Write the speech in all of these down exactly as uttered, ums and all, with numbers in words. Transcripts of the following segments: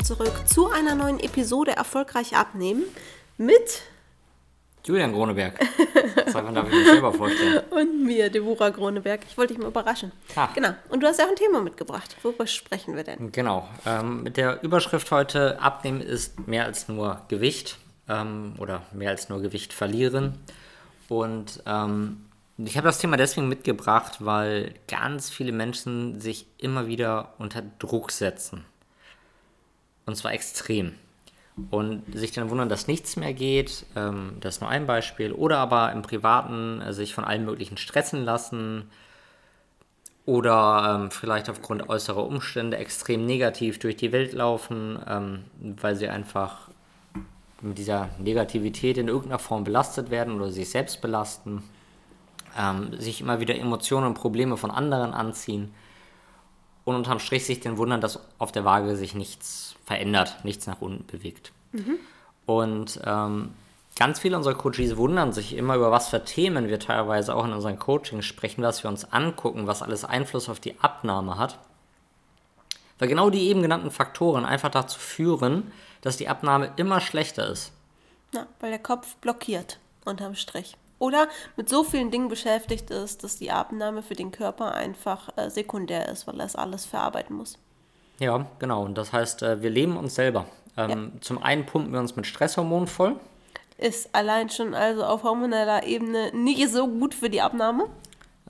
wieder zurück zu einer neuen Episode Erfolgreich abnehmen mit Julian Groneberg. Das darf ich mir selber vorstellen. Und mir, Debora Groneberg. Ich wollte dich mal überraschen. Ah. Genau. Und du hast ja auch ein Thema mitgebracht. Worüber sprechen wir denn? Genau. Ähm, mit der Überschrift heute: Abnehmen ist mehr als nur Gewicht ähm, oder mehr als nur Gewicht verlieren. Und ähm, ich habe das Thema deswegen mitgebracht, weil ganz viele Menschen sich immer wieder unter Druck setzen. Und zwar extrem. Und sich dann wundern, dass nichts mehr geht. Das ist nur ein Beispiel. Oder aber im Privaten sich von allen möglichen stressen lassen. Oder vielleicht aufgrund äußerer Umstände extrem negativ durch die Welt laufen, weil sie einfach mit dieser Negativität in irgendeiner Form belastet werden oder sich selbst belasten. Ähm, sich immer wieder Emotionen und Probleme von anderen anziehen und unterm Strich sich den wundern, dass auf der Waage sich nichts verändert, nichts nach unten bewegt. Mhm. Und ähm, ganz viele unserer Coaches wundern sich immer, über was für Themen wir teilweise auch in unseren Coachings sprechen, was wir uns angucken, was alles Einfluss auf die Abnahme hat. Weil genau die eben genannten Faktoren einfach dazu führen, dass die Abnahme immer schlechter ist. Ja, weil der Kopf blockiert, unterm Strich. Oder mit so vielen Dingen beschäftigt ist, dass die Abnahme für den Körper einfach äh, sekundär ist, weil er es alles verarbeiten muss. Ja, genau. Und das heißt, äh, wir leben uns selber. Ähm, ja. Zum einen pumpen wir uns mit Stresshormonen voll. Ist allein schon also auf hormoneller Ebene nicht so gut für die Abnahme.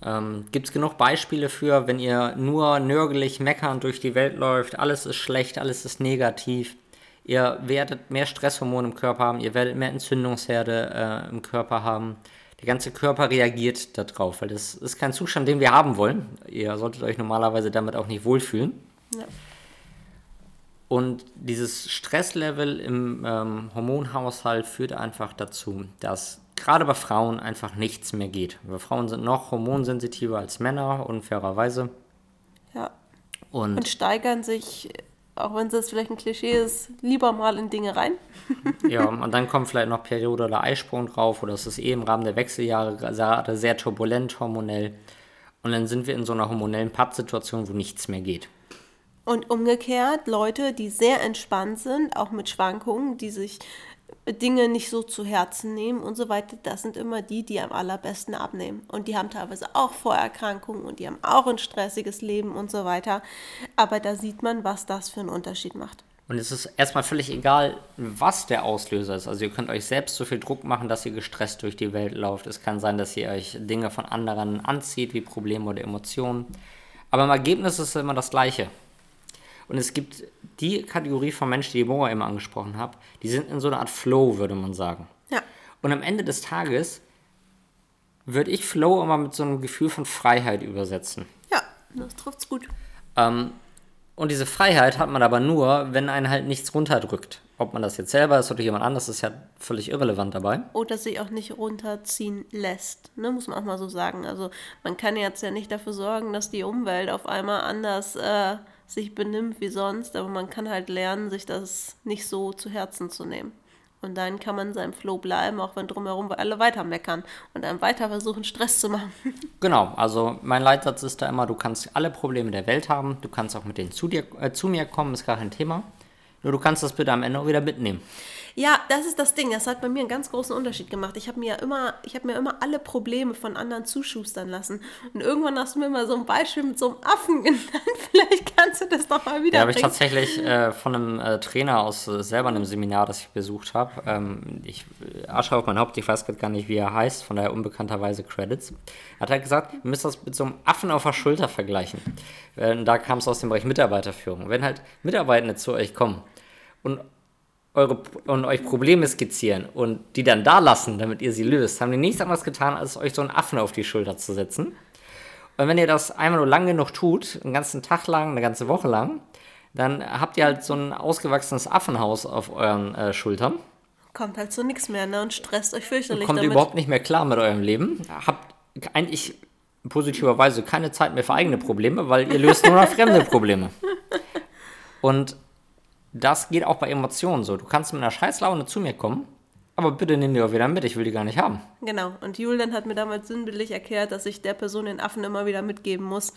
Ähm, Gibt es genug Beispiele für, wenn ihr nur nörgelig meckernd durch die Welt läuft, alles ist schlecht, alles ist negativ. Ihr werdet mehr Stresshormone im Körper haben, ihr werdet mehr Entzündungsherde äh, im Körper haben. Der ganze Körper reagiert darauf, weil das ist kein Zustand, den wir haben wollen. Ihr solltet euch normalerweise damit auch nicht wohlfühlen. Ja. Und dieses Stresslevel im ähm, Hormonhaushalt führt einfach dazu, dass gerade bei Frauen einfach nichts mehr geht. Wir Frauen sind noch hormonsensitiver als Männer, unfairerweise. Ja. Und, Und steigern sich, auch wenn es jetzt vielleicht ein Klischee ist, lieber mal in Dinge rein. Ja, und dann kommt vielleicht noch Periode oder Eisprung drauf oder es ist eh im Rahmen der Wechseljahre gerade sehr turbulent hormonell. Und dann sind wir in so einer hormonellen Pattsituation, wo nichts mehr geht. Und umgekehrt, Leute, die sehr entspannt sind, auch mit Schwankungen, die sich Dinge nicht so zu Herzen nehmen und so weiter, das sind immer die, die am allerbesten abnehmen. Und die haben teilweise auch Vorerkrankungen und die haben auch ein stressiges Leben und so weiter. Aber da sieht man, was das für einen Unterschied macht. Und es ist erstmal völlig egal, was der Auslöser ist. Also ihr könnt euch selbst so viel Druck machen, dass ihr gestresst durch die Welt lauft. Es kann sein, dass ihr euch Dinge von anderen anzieht, wie Probleme oder Emotionen. Aber im Ergebnis ist es immer das Gleiche. Und es gibt die Kategorie von Menschen, die ich vorher eben angesprochen habe, die sind in so einer Art Flow, würde man sagen. Ja. Und am Ende des Tages würde ich Flow immer mit so einem Gefühl von Freiheit übersetzen. Ja, das trifft's gut. Ähm, und diese Freiheit hat man aber nur, wenn einen halt nichts runterdrückt. Ob man das jetzt selber ist oder jemand anderes, ist ja völlig irrelevant dabei. Oder sich auch nicht runterziehen lässt, ne? Muss man auch mal so sagen. Also man kann jetzt ja nicht dafür sorgen, dass die Umwelt auf einmal anders äh, sich benimmt wie sonst, aber man kann halt lernen, sich das nicht so zu Herzen zu nehmen. Und dann kann man in seinem Flow bleiben, auch wenn drumherum alle weiter meckern und einem weiter versuchen, Stress zu machen. Genau, also mein Leitsatz ist da immer, du kannst alle Probleme der Welt haben, du kannst auch mit denen zu dir, äh, zu mir kommen, ist gar kein Thema. Nur du kannst das bitte am Ende auch wieder mitnehmen. Ja, das ist das Ding. Das hat bei mir einen ganz großen Unterschied gemacht. Ich habe mir ja immer, ich habe mir immer alle Probleme von anderen zuschustern lassen. Und irgendwann hast du mir mal so ein Beispiel mit so einem Affen genannt. Vielleicht kannst du das nochmal wieder. Ja, habe ich tatsächlich äh, von einem äh, Trainer aus äh, selber einem Seminar, das ich besucht habe. Ähm, ich Asche auf mein Haupt, ich weiß gar nicht, wie er heißt, von daher unbekannterweise Credits. Hat er halt gesagt, ihr müsst das mit so einem Affen auf der Schulter vergleichen. Äh, da kam es aus dem Bereich Mitarbeiterführung. Wenn halt Mitarbeitende zu euch kommen und eure und euch Probleme skizzieren und die dann da lassen, damit ihr sie löst, haben die nichts anderes getan, als euch so einen Affen auf die Schulter zu setzen. Und wenn ihr das einmal nur lang genug tut, einen ganzen Tag lang, eine ganze Woche lang, dann habt ihr halt so ein ausgewachsenes Affenhaus auf euren äh, Schultern. Kommt halt so nichts mehr, ne? Und stresst euch fürchterlich. Und kommt damit überhaupt nicht mehr klar mit eurem Leben. Habt eigentlich positiverweise keine Zeit mehr für eigene Probleme, weil ihr löst nur noch fremde Probleme. Und das geht auch bei Emotionen so. Du kannst mit einer Scheißlaune zu mir kommen, aber bitte nimm die auch wieder mit, ich will die gar nicht haben. Genau, und Julian hat mir damals sinnbildlich erklärt, dass ich der Person den Affen immer wieder mitgeben muss,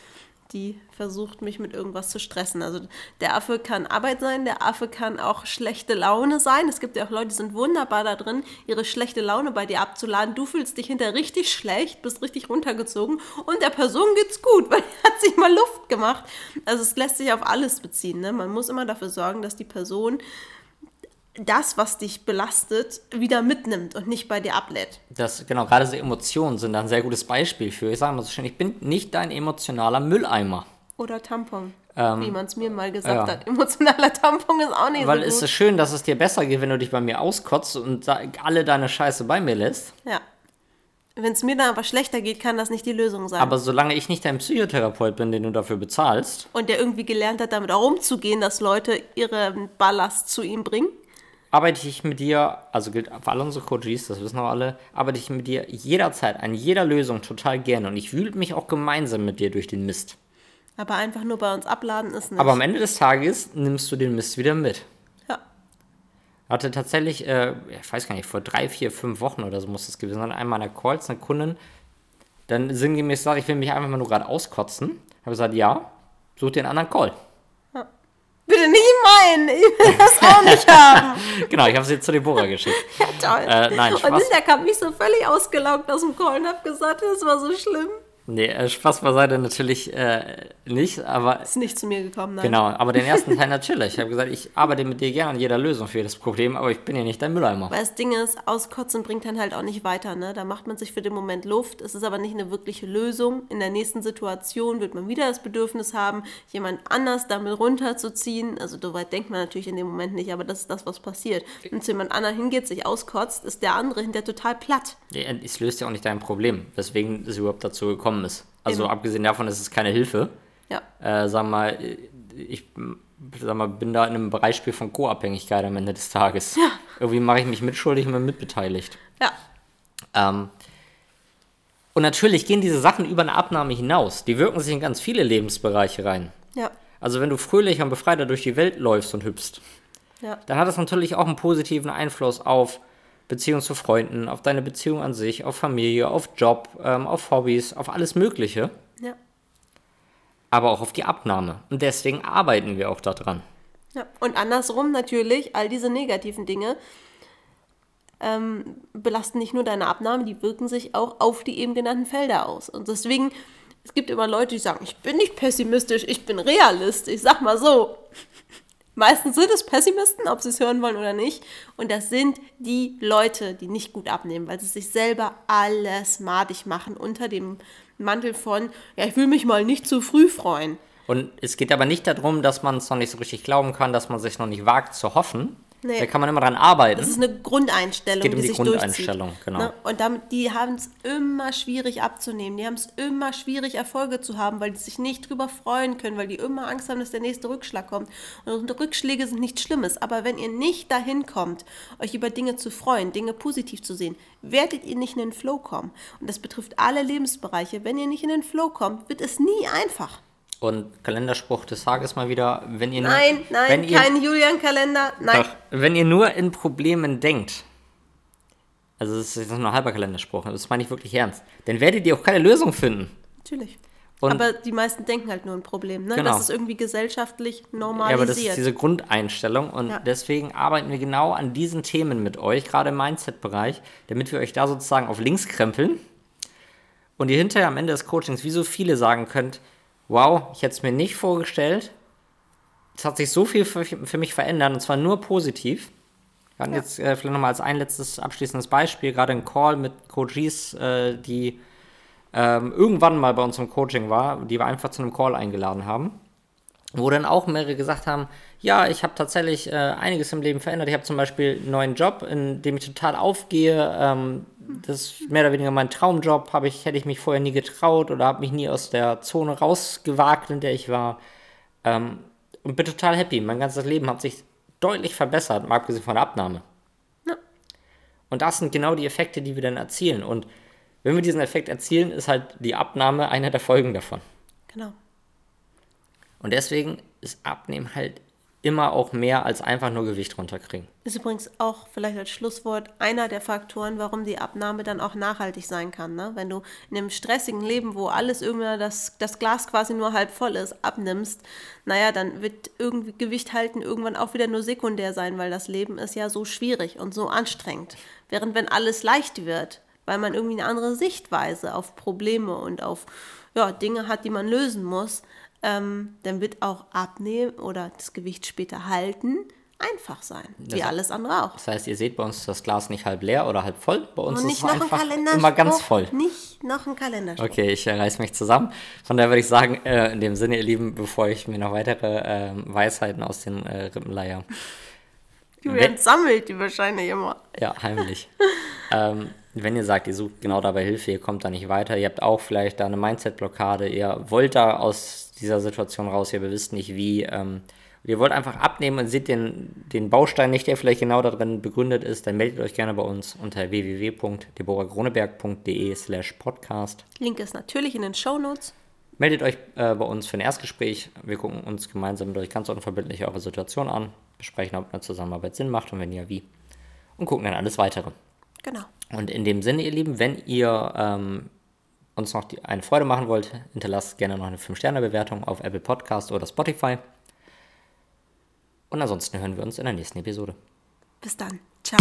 die versucht, mich mit irgendwas zu stressen. Also der Affe kann Arbeit sein, der Affe kann auch schlechte Laune sein. Es gibt ja auch Leute, die sind wunderbar da drin, ihre schlechte Laune bei dir abzuladen. Du fühlst dich hinterher richtig schlecht, bist richtig runtergezogen und der Person geht's gut, weil die hat sich mal Luft gemacht. Also es lässt sich auf alles beziehen, ne? Man muss immer dafür sorgen, dass die Person das, was dich belastet, wieder mitnimmt und nicht bei dir ablädt. Das, genau, gerade diese Emotionen sind da ein sehr gutes Beispiel für. Ich sage mal so schön, ich bin nicht dein emotionaler Mülleimer. Oder Tampon, ähm, wie man es mir mal gesagt ja. hat. Emotionaler Tampon ist auch nicht Weil so gut. Weil es ist schön, dass es dir besser geht, wenn du dich bei mir auskotzt und alle deine Scheiße bei mir lässt. Ja. Wenn es mir dann aber schlechter geht, kann das nicht die Lösung sein. Aber solange ich nicht dein Psychotherapeut bin, den du dafür bezahlst. Und der irgendwie gelernt hat, damit auch umzugehen, dass Leute ihren Ballast zu ihm bringen. Arbeite ich mit dir, also gilt für alle unsere Coaches, das wissen auch alle, arbeite ich mit dir jederzeit an jeder Lösung total gerne und ich wühle mich auch gemeinsam mit dir durch den Mist. Aber einfach nur bei uns abladen ist nicht. Aber am Ende des Tages nimmst du den Mist wieder mit. Ja. Hatte tatsächlich, äh, ich weiß gar nicht, vor drei, vier, fünf Wochen oder so muss das gewesen sein, einer meiner Calls, eine Kundin, dann sinngemäß sagt, ich will mich einfach mal nur gerade auskotzen. Habe gesagt, ja, such dir einen anderen Call. Bitte nicht meinen, ich will das auch nicht haben. Genau, ich habe sie zu Debora geschickt. Ja, toll. Äh, nein, Spaß. Und hinterher kam ich so völlig ausgelaugt aus dem Call und habe gesagt, das war so schlimm. Nee, Spaß beiseite natürlich äh, nicht, aber... Ist nicht zu mir gekommen, nein. Genau, aber den ersten Teil natürlich. Ich habe gesagt, ich arbeite mit dir gerne an jeder Lösung für das Problem, aber ich bin ja nicht dein Mülleimer. Weil das Ding ist, auskotzen bringt dann halt auch nicht weiter, ne? Da macht man sich für den Moment Luft, es ist aber nicht eine wirkliche Lösung. In der nächsten Situation wird man wieder das Bedürfnis haben, jemand anders damit runterzuziehen. Also so weit denkt man natürlich in dem Moment nicht, aber das ist das, was passiert. Wenn zu jemand anderem hingeht, sich auskotzt, ist der andere hinterher total platt. Es löst ja auch nicht dein Problem, weswegen es überhaupt dazu gekommen ist. Also eben. Abgesehen davon ist es keine Hilfe. Ja. Äh, sag mal, ich sag mal, bin da in einem Beispiel von Co-Abhängigkeit am Ende des Tages. Ja. Irgendwie mache ich mich mitschuldig und bin mitbeteiligt. Ja. Ähm, und natürlich gehen diese Sachen über eine Abnahme hinaus. Die wirken sich in ganz viele Lebensbereiche rein. Ja. Also wenn du fröhlich und befreiter durch die Welt läufst und hüpfst, ja. dann hat das natürlich auch einen positiven Einfluss auf Beziehung zu Freunden, auf deine Beziehung an sich, auf Familie, auf Job, ähm, auf Hobbys, auf alles Mögliche. Ja. Aber auch auf die Abnahme. Und deswegen arbeiten wir auch daran. Ja. Und andersrum natürlich, all diese negativen Dinge ähm, belasten nicht nur deine Abnahme, die wirken sich auch auf die eben genannten Felder aus. Und deswegen, es gibt immer Leute, die sagen, ich bin nicht pessimistisch, ich bin Realist. Ich sag mal so. Meistens sind es Pessimisten, ob sie es hören wollen oder nicht. Und das sind die Leute, die nicht gut abnehmen, weil sie sich selber alles madig machen unter dem Mantel von, ja, ich will mich mal nicht zu früh freuen. Und es geht aber nicht darum, dass man es noch nicht so richtig glauben kann, dass man sich noch nicht wagt zu hoffen. Nee. Da kann man immer dran arbeiten. Das ist eine Grundeinstellung, es geht um die, die sich Grundeinstellung, durchzieht. Genau. Ne? Und damit, die haben es immer schwierig abzunehmen. Die haben es immer schwierig, Erfolge zu haben, weil die sich nicht drüber freuen können, weil die immer Angst haben, dass der nächste Rückschlag kommt. Und Rückschläge sind nichts Schlimmes. Aber wenn ihr nicht dahin kommt, euch über Dinge zu freuen, Dinge positiv zu sehen, werdet ihr nicht in den Flow kommen. Und das betrifft alle Lebensbereiche. Wenn ihr nicht in den Flow kommt, wird es nie einfach. Und Kalenderspruch des Tages mal wieder, wenn ihr nur... Nein, nein, wenn ihr, kein Julian-Kalender, nein. Doch, wenn ihr nur in Problemen denkt, also das ist nur ein halber Kalenderspruch, das meine ich wirklich ernst, dann werdet ihr auch keine Lösung finden. Natürlich. Und aber die meisten denken halt nur in Problemen, ne? Genau. Das ist irgendwie gesellschaftlich normalisiert. Ja, aber das ist diese Grundeinstellung und ja. deswegen arbeiten wir genau an diesen Themen mit euch, gerade im Mindset-Bereich, damit wir euch da sozusagen auf links krempeln und ihr hinterher am Ende des Coachings, wie so viele sagen könnt, wow, ich hätte es mir nicht vorgestellt. Es hat sich so viel für, für mich verändert, und zwar nur positiv. Wir hatten ja. jetzt äh, vielleicht nochmal als ein letztes abschließendes Beispiel, gerade einen Call mit Coaches, äh, die ähm, irgendwann mal bei uns im Coaching war, die wir einfach zu einem Call eingeladen haben, wo dann auch mehrere gesagt haben, ja, ich habe tatsächlich äh, einiges im Leben verändert. Ich habe zum Beispiel einen neuen Job, in dem ich total aufgehe. Ähm, das ist mehr oder weniger mein Traumjob. Hab ich, hätte ich mich vorher nie getraut oder habe mich nie aus der Zone rausgewagt, in der ich war. Ähm, und bin total happy. Mein ganzes Leben hat sich deutlich verbessert, mal abgesehen von der Abnahme. Ja. Und das sind genau die Effekte, die wir dann erzielen. Und wenn wir diesen Effekt erzielen, ist halt die Abnahme eine der Folgen davon. Genau. Und deswegen ist Abnehmen halt immer auch mehr als einfach nur Gewicht runterkriegen. Ist übrigens auch vielleicht als Schlusswort einer der Faktoren, warum die Abnahme dann auch nachhaltig sein kann. Ne? Wenn du in einem stressigen Leben, wo alles irgendwie das, das Glas quasi nur halb voll ist, abnimmst, naja, dann wird irgendwie Gewicht halten irgendwann auch wieder nur sekundär sein, weil das Leben ist ja so schwierig und so anstrengend. Während wenn alles leicht wird, weil man irgendwie eine andere Sichtweise auf Probleme und auf ja, Dinge hat, die man lösen muss, Ähm, dann wird auch Abnehmen oder das Gewicht später halten einfach sein, wie das, alles andere auch. Das heißt, ihr seht bei uns das Glas nicht halb leer oder halb voll, bei uns ist es einfach ein immer ganz voll. Nicht noch ein Kalenderspruch. Okay, ich äh, reiß mich zusammen. Von daher würde ich sagen, äh, in dem Sinne, ihr Lieben, bevor ich mir noch weitere äh, Weisheiten aus den äh, Rippen leier. Julian sammelt die wahrscheinlich immer. Ja, heimlich. ähm, Wenn ihr sagt, ihr sucht genau dabei Hilfe, ihr kommt da nicht weiter, ihr habt auch vielleicht da eine Mindset-Blockade, ihr wollt da aus dieser Situation raus, ihr wisst nicht wie, ähm, ihr wollt einfach abnehmen und seht den, den Baustein nicht, der vielleicht genau darin begründet ist, dann meldet euch gerne bei uns unter w w w punkt debora groneberg punkt d e slash podcast. Link ist natürlich in den Shownotes. Meldet euch äh, bei uns für ein Erstgespräch. Wir gucken uns gemeinsam mit euch ganz unverbindlich eure Situation an, besprechen, ob eine Zusammenarbeit Sinn macht und wenn ja, wie. Und gucken dann alles Weitere. Genau. Und in dem Sinne, ihr Lieben, wenn ihr ähm, uns noch die, eine Freude machen wollt, hinterlasst gerne noch eine fünf-Sterne-Bewertung auf Apple Podcast oder Spotify. Und ansonsten hören wir uns in der nächsten Episode. Bis dann. Ciao.